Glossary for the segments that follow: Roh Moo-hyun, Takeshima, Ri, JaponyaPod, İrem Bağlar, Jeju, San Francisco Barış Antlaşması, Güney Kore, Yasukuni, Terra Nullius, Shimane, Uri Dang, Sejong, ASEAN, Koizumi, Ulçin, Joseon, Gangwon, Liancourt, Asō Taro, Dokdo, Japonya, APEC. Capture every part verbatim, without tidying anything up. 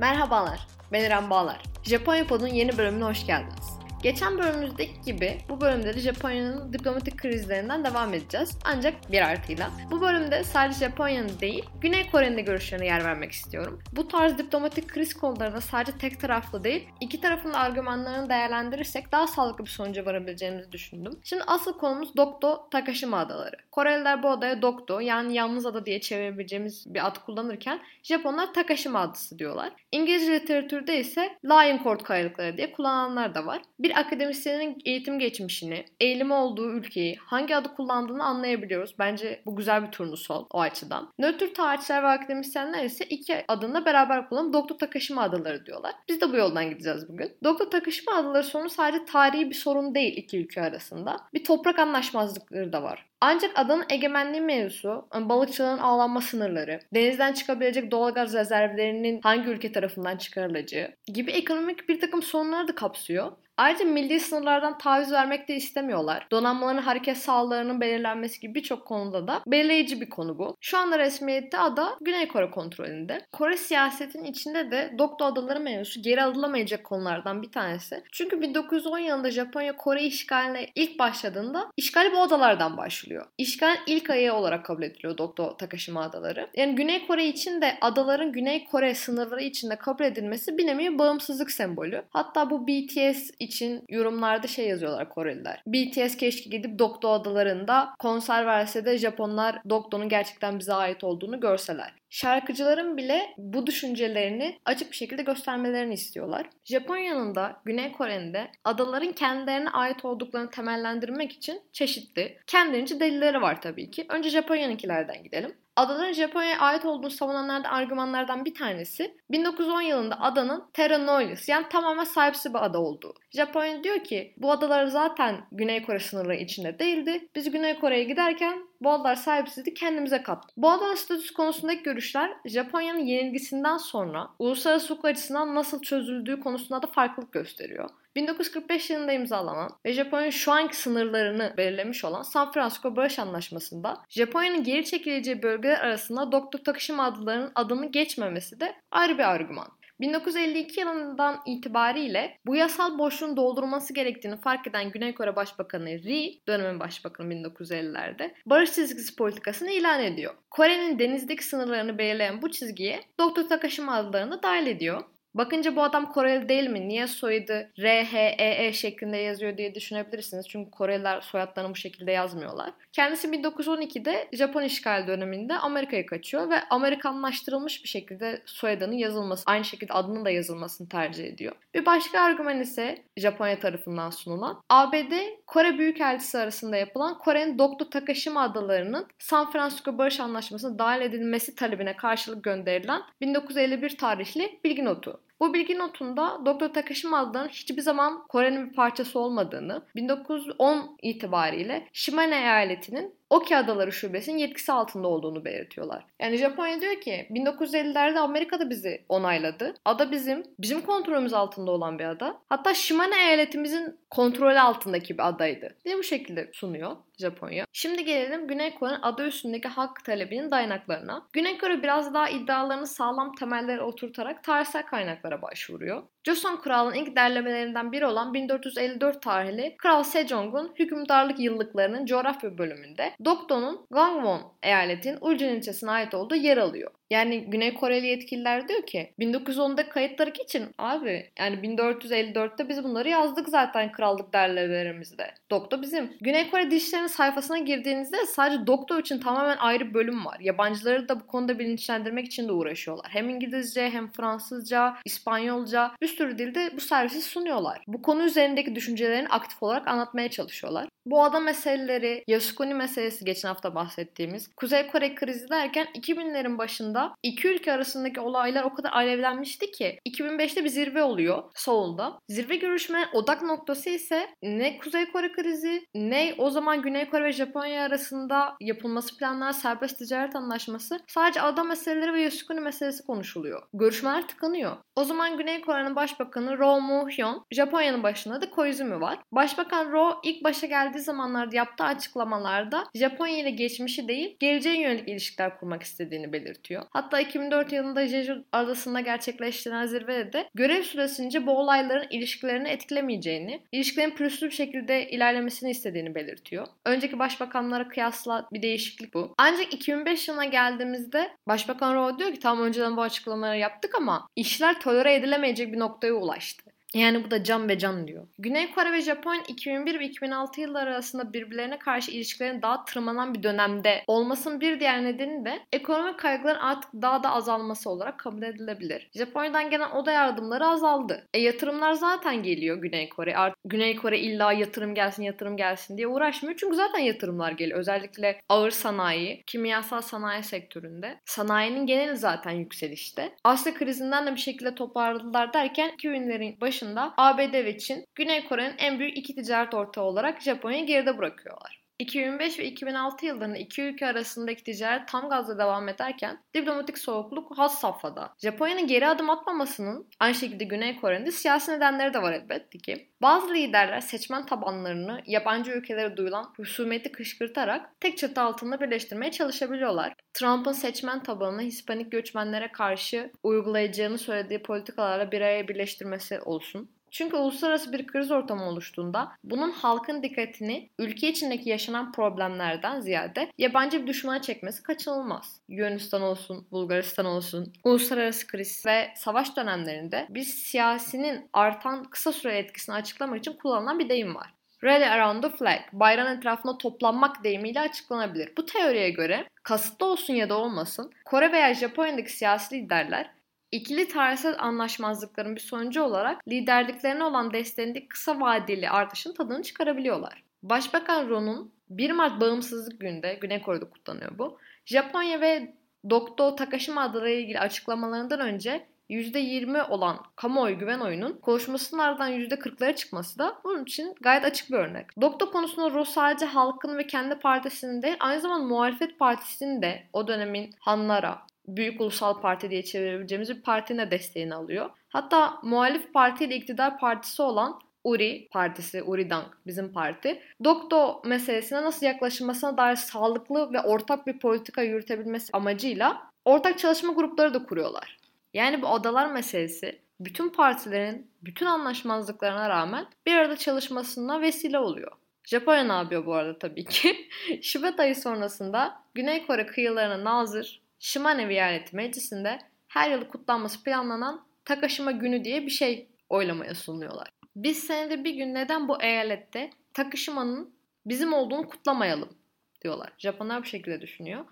Merhabalar, ben İrem Bağlar. JaponyaPod'un yeni bölümüne hoş geldiniz. Geçen bölümümüzdeki gibi bu bölümde de Japonya'nın diplomatik krizlerinden devam edeceğiz. Ancak bir artıyla. Bu bölümde sadece Japonya'nın değil, Güney Kore'nin de görüşlerine yer vermek istiyorum. Bu tarz diplomatik kriz konularında sadece tek taraflı değil, iki tarafın da argümanlarını değerlendirirsek daha sağlıklı bir sonuca varabileceğimizi düşündüm. Şimdi asıl konumuz Dokdo, Takeshima adaları. Koreliler bu adaya Dokdo, yani yalnız ada diye çevirebileceğimiz bir ad kullanırken Japonlar Takeshima adası diyorlar. İngilizce literatürde ise Liancourt kayalıkları diye kullananlar da var. Bir akademisyenin eğitim geçmişini, eğilimi olduğu ülkeyi, hangi adı kullandığını anlayabiliyoruz. Bence bu güzel bir turnusol o açıdan. Nötr tarihçiler ve akademisyenler ise iki adını beraber kullanıp Dokdo Takeshima adaları diyorlar. Biz de bu yoldan gideceğiz bugün. Dokdo Takeshima adaları sorunu sadece tarihi bir sorun değil iki ülke arasında. Bir toprak anlaşmazlıkları da var. Ancak adanın egemenliği mevzusu, balıkçılığın avlanma sınırları, denizden çıkabilecek doğalgaz rezervlerinin hangi ülke tarafından çıkarılacağı gibi ekonomik bir takım sorunları da kapsıyor. Ayrıca milli sınırlardan taviz vermek de istemiyorlar. Donanmaların hareket sahalarının belirlenmesi gibi birçok konuda da belirleyici bir konu bu. Şu anda resmiyette ada Güney Kore kontrolünde. Kore siyasetinin içinde de Dokdo adaları mevzusu geri alınamayacak konulardan bir tanesi. Çünkü bin dokuz yüz on yılında Japonya Kore işgaline ilk başladığında işgal bu adalardan başlıyor. İşgal ilk ayağı olarak kabul ediliyor Dokdo Takeshima adaları. Yani Güney Kore için de adaların Güney Kore sınırları içinde kabul edilmesi bir nevi bağımsızlık sembolü. Hatta bu B T S için yorumlarda şey yazıyorlar Koreliler. B T S keşke gidip Dokdo adalarında konser verse de Japonlar Dokdo'nun gerçekten bize ait olduğunu görseler. Şarkıcıların bile bu düşüncelerini açık bir şekilde göstermelerini istiyorlar. Japonya'nın da Güney Kore'nin de adaların kendilerine ait olduklarını temellendirmek için çeşitli kendilerince delilleri var tabii ki. Önce Japonya'nınkilerden gidelim. Adaların Japonya'ya ait olduğunu savunanlardan argümanlardan bir tanesi bin dokuz yüz on yılında adanın Terra Nullius yani tamamen sahipsiz bir ada olduğu. Japonya diyor ki bu adalar zaten Güney Kore sınırları içinde değildi. Biz Güney Kore'ye giderken bu adalar sahipsizdi kendimize kattık. Bu adanın statüsü konusundaki görüşler Japonya'nın yenilgisinden sonra uluslararası hukuk açısından nasıl çözüldüğü konusunda da farklılık gösteriyor. bin dokuz yüz kırk beş yılında imzalanan ve Japonya'nın şu anki sınırlarını belirlemiş olan San Francisco Barış Antlaşması'nda Japonya'nın geri çekileceği bölgeler arasında Dokdo Takeshima adalarının adını geçmemesi de ayrı bir argüman. bin dokuz yüz elli iki yılından itibariyle bu yasal boşluğun doldurulması gerektiğini fark eden Güney Kore Başbakanı Ri, dönemin başbakanı bin dokuz yüz ellilerde, barış çizgisi politikasını ilan ediyor. Kore'nin denizdeki sınırlarını belirleyen bu çizgiye Dokdo Takeshima adalarını dahil ediyor. Bakınca bu adam Koreli değil mi? Niye soyadı R H E E şeklinde yazıyor diye düşünebilirsiniz. Çünkü Koreliler soyadlarını bu şekilde yazmıyorlar. Kendisi bin dokuz yüz on ikide Japon işgali döneminde Amerika'ya kaçıyor ve Amerikanlaştırılmış bir şekilde soyadının yazılması, aynı şekilde adının da yazılmasını tercih ediyor. Bir başka argüman ise Japonya tarafından sunulan A B D Kore Büyükelçisi arasında yapılan Kore'nin Dokdo Takeshima adalarının San Francisco Barış Antlaşması'na dahil edilmesi talebine karşılık gönderilen bin dokuz yüz elli bir tarihli bilgi notu. Bu bilgi notunda Dokdo Takeshima adalarının hiçbir zaman Kore'nin bir parçası olmadığını, bin dokuz yüz on itibariyle Shimane eyaletinin Oki Adaları Şubesi'nin yetkisi altında olduğunu belirtiyorlar. Yani Japonya diyor ki bin dokuz yüz ellilerde Amerika'da bizi onayladı. Ada bizim, bizim kontrolümüz altında olan bir ada. Hatta Shimane eyaletimizin kontrolü altındaki bir adaydı diye bu şekilde sunuyor Japonya. Şimdi gelelim Güney Kore'nin ada üstündeki hak talebinin dayanaklarına. Güney Kore biraz daha iddialarını sağlam temellere oturtarak tarihsel kaynaklara başvuruyor. Joseon Kral'ın ilk derlemelerinden biri olan bin dört yüz elli dört tarihli Kral Sejong'un hükümdarlık yıllıklarının coğrafya bölümünde Dokdo'nun Gangwon eyaletinin Ulçin ilçesine ait olduğu yer alıyor. Yani Güney Koreli yetkililer diyor ki bin dokuz yüz onda kayıtları için abi yani bin dört yüz elli dörtte biz bunları yazdık zaten krallık derlemelerimizde. Dokdo bizim. Güney Kore dişlerinin sayfasına girdiğinizde sadece Dokdo için tamamen ayrı bölüm var. Yabancıları da bu konuda bilinçlendirmek için de uğraşıyorlar. Hem İngilizce hem Fransızca, İspanyolca bir sürü dilde bu servisi sunuyorlar. Bu konu üzerindeki düşüncelerini aktif olarak anlatmaya çalışıyorlar. Bu ada meseleleri, Yasukuni meselesi geçen hafta bahsettiğimiz Kuzey Kore krizi derken iki binlerin başında İki ülke arasındaki olaylar o kadar alevlenmişti ki iki bin beşte bir zirve oluyor Seul'da. Zirve görüşmenin odak noktası ise ne Kuzey Kore krizi ne o zaman Güney Kore ve Japonya arasında yapılması planlanan serbest ticaret anlaşması sadece ada meseleleri ve Yasukuni meselesi konuşuluyor. Görüşmeler tıkanıyor. O zaman Güney Kore'nin Başbakanı Roh Moo-hyun, Japonya'nın başında da Koizumi var. Başbakan Roh ilk başa geldiği zamanlarda yaptığı açıklamalarda Japonya ile geçmişi değil, geleceğe yönelik ilişkiler kurmak istediğini belirtiyor. Hatta iki bin dört yılında Jeju adasında gerçekleştirilen zirvede de görev süresince bu olayların ilişkilerini etkilemeyeceğini, ilişkilerin pürüzsüz bir şekilde ilerlemesini istediğini belirtiyor. Önceki başbakanlara kıyasla bir değişiklik bu. Ancak iki bin beş yılına geldiğimizde Başbakan Roh diyor ki tam önceden bu açıklamaları yaptık ama işler tolere edilemeyecek bir noktaya ulaştı. Yani bu da can be can diyor. Güney Kore ve Japonya iki bin bir ve iki bin altı yılları arasında birbirlerine karşı ilişkilerin daha tırmanan bir dönemde olmasının bir diğer nedeni de ekonomik kaygıların artık daha da azalması olarak kabul edilebilir. Japonya'dan gelen oda yardımları azaldı. E yatırımlar zaten geliyor Güney Kore. Artık Güney Kore illa yatırım gelsin yatırım gelsin diye uğraşmıyor. Çünkü zaten yatırımlar geliyor. Özellikle ağır sanayi, kimyasal sanayi sektöründe. Sanayinin geneli zaten yükselişte. Asya krizinden de bir şekilde toparladılar derken iki binlerin başında A B D ve Çin, Güney Kore'nin en büyük iki ticaret ortağı olarak Japonya'yı geride bırakıyorlar. iki bin beş ve iki bin altı yıllarında iki ülke arasındaki ticaret tam gazla devam ederken diplomatik soğukluk has safhada. Japonya'nın geri adım atmamasının aynı şekilde Güney Kore'nin de siyasi nedenleri de var elbette ki. Bazı liderler seçmen tabanlarını yabancı ülkelere duyulan husumeti kışkırtarak tek çatı altında birleştirmeye çalışabiliyorlar. Trump'ın seçmen tabanını Hispanik göçmenlere karşı uygulayacağını söylediği politikalarla bir araya birleştirmesi olsun. Çünkü uluslararası bir kriz ortamı oluştuğunda bunun halkın dikkatini ülke içindeki yaşanan problemlerden ziyade yabancı bir düşmana çekmesi kaçınılmaz. Yunanistan olsun, Bulgaristan olsun, uluslararası kriz ve savaş dönemlerinde bir siyasinin artan kısa süreli etkisini açıklamak için kullanılan bir deyim var. Rally around the flag, bayrağın etrafında toplanmak deyimiyle açıklanabilir. Bu teoriye göre kasıtlı olsun ya da olmasın, Kore veya Japonya'daki siyasi liderler İkili tarihsel anlaşmazlıkların bir sonucu olarak liderliklerine olan desteğindeki kısa vadeli artışın tadını çıkarabiliyorlar. Başbakan Roh'un bir Mart Bağımsızlık Günü'nde, Güney Kore'de kutlanıyor bu, Japonya ve Dokdo Takeshima adaları ile ilgili açıklamalarından önce yüzde yirmi olan kamuoyu güven oyunun konuşmasının ardından yüzde kırklara çıkması da bunun için gayet açık bir örnek. Dokdo konusunda Roh sadece halkın ve kendi partisinin değil, aynı zamanda muhalefet partisinin de o dönemin Hanlara, Büyük Ulusal Parti diye çevirebileceğimiz bir partinin de desteğini alıyor. Hatta muhalif partiyle iktidar partisi olan Uri partisi, Uri Dang bizim parti, Dokdo meselesine nasıl yaklaşılmasına dair sağlıklı ve ortak bir politika yürütebilmesi amacıyla ortak çalışma grupları da kuruyorlar. Yani bu adalar meselesi bütün partilerin bütün anlaşmazlıklarına rağmen bir arada çalışmasına vesile oluyor. Japonya ne yapıyor bu arada tabii ki? Şubat ayı sonrasında Güney Kore kıyılarına nazır Shimane Eyaleti Meclisi'nde her yıl kutlanması planlanan Takeshima Günü diye bir şey oylamaya sunuyorlar. Biz senede bir gün neden bu eyalette Takeshima'nın bizim olduğunu kutlamayalım diyorlar. Japonlar bu şekilde düşünüyor.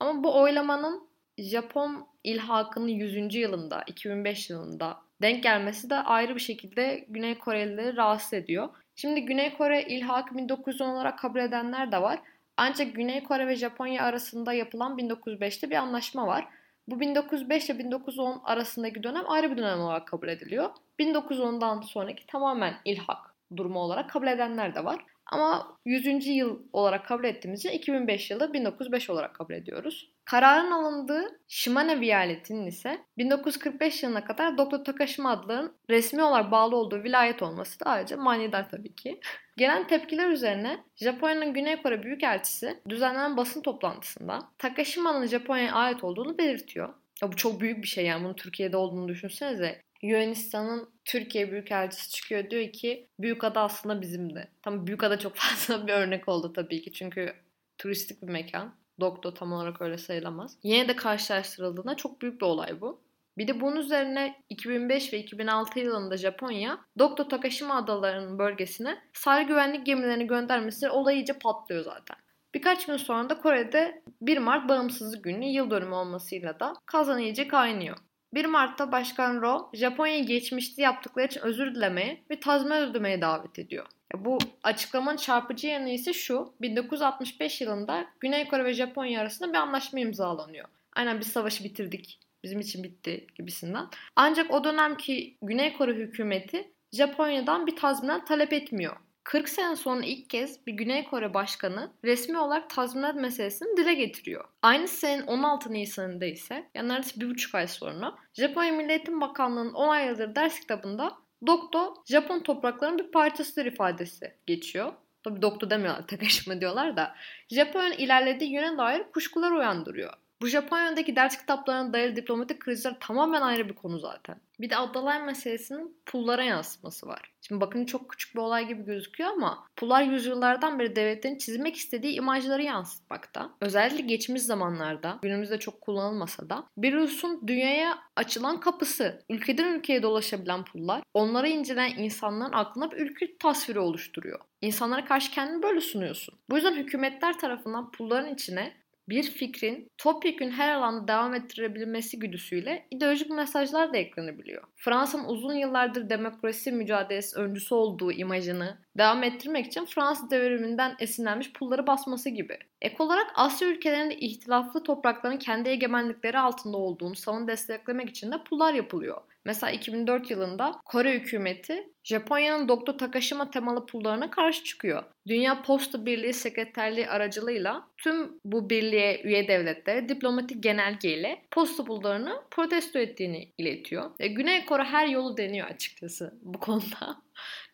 Ama bu oylamanın Japon ilhakının yüzüncü yılında, iki bin beş yılında denk gelmesi de ayrı bir şekilde Güney Korelileri rahatsız ediyor. Şimdi Güney Kore ilhakı bin dokuz yüz on olarak kabul edenler de var. Ancak Güney Kore ve Japonya arasında yapılan bin dokuz yüz beşte bir anlaşma var. Bu bin dokuz yüz beş ile bin dokuz yüz on arasındaki dönem ayrı bir dönem olarak kabul ediliyor. bin dokuz yüz ondan sonraki tamamen ilhak durumu olarak kabul edenler de var. Ama yüzüncü yıl olarak kabul ettiğimizde iki bin beş yılı bin dokuz yüz beş olarak kabul ediyoruz. Kararın alındığı Shimane vilayetin ise bin dokuz yüz kırk beş yılına kadar Dokdo Takeshima adalarının resmi olarak bağlı olduğu vilayet olması da ayrıca manidar tabii ki. Gelen tepkiler üzerine Japonya'nın Güney Kore Büyükelçisi düzenlenen basın toplantısında Takeshima'nın Japonya'ya ait olduğunu belirtiyor. Ya bu çok büyük bir şey yani, bunun Türkiye'de olduğunu düşünsenize. Yunanistan'ın Türkiye Büyükelçisi çıkıyor diyor ki Büyükada aslında bizimdi. Tam Büyükada çok fazla bir örnek oldu tabii ki çünkü turistik bir mekan. Dokdo tam olarak öyle sayılamaz. Yine de karşılaştırıldığında çok büyük bir olay bu. Bir de bunun üzerine iki bin beş ve iki bin altı yılında Japonya Dokdo Takeshima adalarının bölgesine sahil güvenlik gemilerini göndermesi olay iyice patlıyor zaten. Birkaç gün sonra da Kore'de bir Mart Bağımsızlık Günü yıl dönümü olmasıyla da kazan iyice kaynıyor. bir Mart'ta Başkan Roh, Japonya'yı geçmişte yaptıkları için özür dilemeye ve tazminat ödemeye davet ediyor. Ya bu açıklamanın çarpıcı yanı ise şu, bin dokuz yüz altmış beş yılında Güney Kore ve Japonya arasında bir anlaşma imzalanıyor. Aynen biz savaşı bitirdik, bizim için bitti gibisinden. Ancak o dönemki Güney Kore hükümeti Japonya'dan bir tazminat talep etmiyor. kırk sene sonra ilk kez bir Güney Kore başkanı resmi olarak tazminat meselesini dile getiriyor. Aynı senenin on altı Nisan'ında ise, yani neredeyse bir buçuk ay sonra, Japonya Milli Eğitim Bakanlığı'nın onayladığı ders kitabında Dokdo, Japon topraklarının bir parçasıdır ifadesi geçiyor. Tabii Dokdo demiyorlar, Takeshima diyorlar da. Japonya'nın ilerlediği yöne dair kuşkular uyandırıyor. Bu Japonya'daki ders kitaplarına dair diplomatik krizler tamamen ayrı bir konu zaten. Bir de Adalay meselesinin pullara yansıması var. Şimdi bakın, çok küçük bir olay gibi gözüküyor ama pullar yüzyıllardan beri devletlerin çizmek istediği imajları yansıtmakta. Özellikle geçmiş zamanlarda, günümüzde çok kullanılmasa da, bir ulusun dünyaya açılan kapısı, ülkeden ülkeye dolaşabilen pullar, onlara incelen insanların aklına bir ülke tasviri oluşturuyor. İnsanlara karşı kendini böyle sunuyorsun. Bu yüzden hükümetler tarafından pulların içine bir fikrin topyekün her alanda devam ettirebilmesi güdüsüyle ideolojik mesajlar da eklenebiliyor. Fransa'nın uzun yıllardır demokrasi mücadelesi öncüsü olduğu imajını devam ettirmek için Fransız devriminden esinlenmiş pulları basması gibi. Ek olarak Asya ülkelerinde ihtilaflı toprakların kendi egemenlikleri altında olduğunu savun desteklemek için de pullar yapılıyor. Mesela iki bin dört yılında Kore hükümeti Japonya'nın Dokdo Takeshima temalı pullarına karşı çıkıyor. Dünya Posta Birliği Sekreterliği aracılığıyla tüm bu birliğe üye devletlere diplomatik genelge ile posta pullarını protesto ettiğini iletiyor. Ve Güney Kore her yolu deniyor açıkçası bu konuda.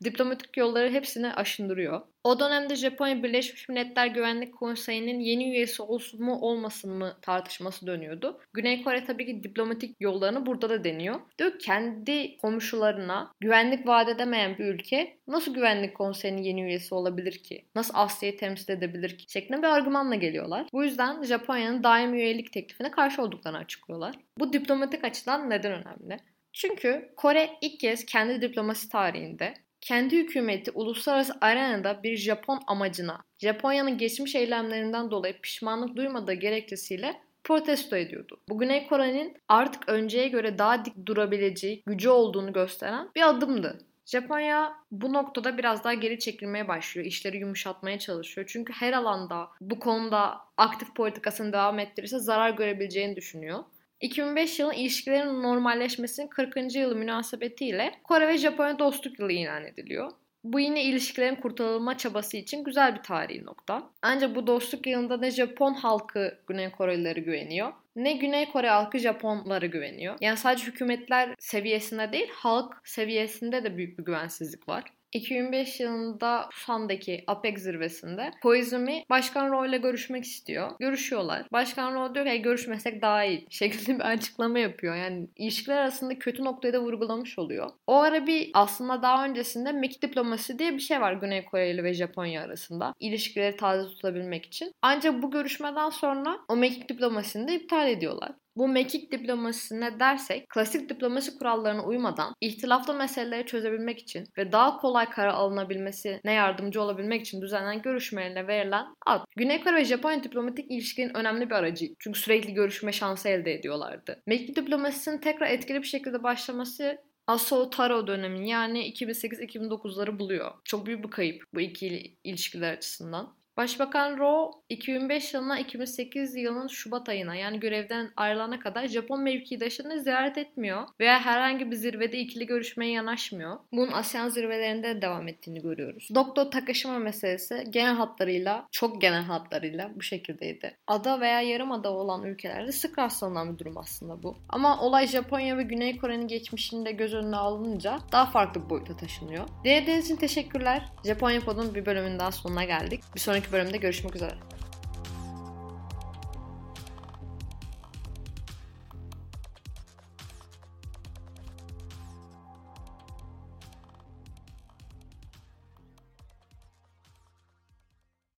Diplomatik yolları hepsini aşındırıyor. O dönemde Japonya Birleşmiş Milletler Güvenlik Konseyi'nin yeni üyesi olsun mu olmasın mı tartışması dönüyordu. Güney Kore tabii ki diplomatik yollarını burada da deniyor. Diyor kendi komşularına güvenlik vaat edemeyen bir ülke nasıl Güvenlik Konseyi'nin yeni üyesi olabilir ki? Nasıl Asya'yı temsil edebilir ki? Şeklinde bir argümanla geliyorlar. Bu yüzden Japonya'nın daimi üyelik teklifine karşı olduklarını açıklıyorlar. Bu diplomatik açıdan neden önemli? Çünkü Kore ilk kez kendi diplomasi tarihinde kendi hükümeti uluslararası arenada bir Japon amacına, Japonya'nın geçmiş eylemlerinden dolayı pişmanlık duymadığı gerekçesiyle protesto ediyordu. Bu Güney Kore'nin artık önceye göre daha dik durabileceği gücü olduğunu gösteren bir adımdı. Japonya bu noktada biraz daha geri çekilmeye başlıyor. İşleri yumuşatmaya çalışıyor. Çünkü her alanda bu konuda aktif politikasını devam ettirirse zarar görebileceğini düşünüyor. iki bin beş yılının ilişkilerin normalleşmesinin kırkıncı yılı münasebetiyle Kore ve Japonya dostluk yılı ilan ediliyor. Bu yine ilişkilerin kurtarılma çabası için güzel bir tarihi nokta. Ancak bu dostluk yılında ne Japon halkı Güney Korelilere güveniyor, ne Güney Kore halkı Japonlara güveniyor. Yani sadece hükümetler seviyesinde değil, halk seviyesinde de büyük bir güvensizlik var. iki bin beş yılında Busan'daki APEC zirvesinde Koizumi Başkan Roh ile görüşmek istiyor. Görüşüyorlar. Başkan Roh diyor ki görüşmesek daha iyi şeklinde bir açıklama yapıyor. Yani ilişkiler arasında kötü noktayı da vurgulamış oluyor. O ara bir aslında daha öncesinde mekik diplomasi diye bir şey var Güney Koreli ve Japonya arasında. İlişkileri taze tutabilmek için. Ancak bu görüşmeden sonra o mekik diplomasini de iptal ediyorlar. Bu mekik diplomasisine dersek, klasik diplomasi kurallarına uymadan ihtilaflı meseleleri çözebilmek için ve daha kolay karar alınabilmesine yardımcı olabilmek için düzenlenen görüşmelerine verilen ad. Güney Kore ve Japonya diplomatik ilişkinin önemli bir aracı. Çünkü sürekli görüşme şansı elde ediyorlardı. Mekik diplomasisinin tekrar etkili bir şekilde başlaması Asō Taro dönemin yani iki bin sekiz iki bin dokuzları buluyor. Çok büyük bir kayıp bu iki ilişkiler açısından. Başbakan Roh iki bin beş yılına iki bin sekiz yılının Şubat ayına yani görevden ayrılana kadar Japon mevkidaşını ziyaret etmiyor veya herhangi bir zirvede ikili görüşmeye yanaşmıyor. Bunun ASEAN zirvelerinde devam ettiğini görüyoruz. Dokdo Takeshima meselesi genel hatlarıyla, çok genel hatlarıyla bu şekildeydi. Ada veya yarımada olan ülkelerde sık rastlanan bir durum aslında bu. Ama olay Japonya ve Güney Kore'nin geçmişinde göz önüne alınınca daha farklı bir boyuta taşınıyor. Dinlediğiniz için teşekkürler. JaponyaPod'un bir bölümünden sonuna geldik. Bir sonraki bölümde görüşmek üzere.